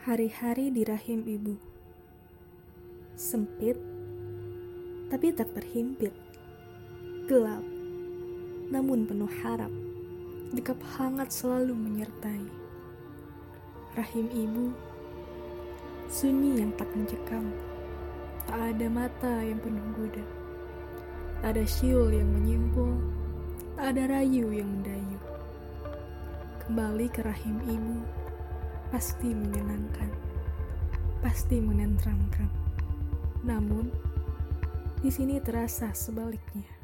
Hari-hari di rahim ibu, sempit tapi tak terhimpit, gelap namun penuh harap, dekap hangat selalu menyertai. Rahim ibu sunyi yang tak mencekam, tak ada mata yang penuh goda, tak ada siul yang menyimpul, tak ada rayu yang mendayu. Kembali ke rahim ibu pasti menyenangkan, pasti menenteramkan. Namun, di sini terasa sebaliknya.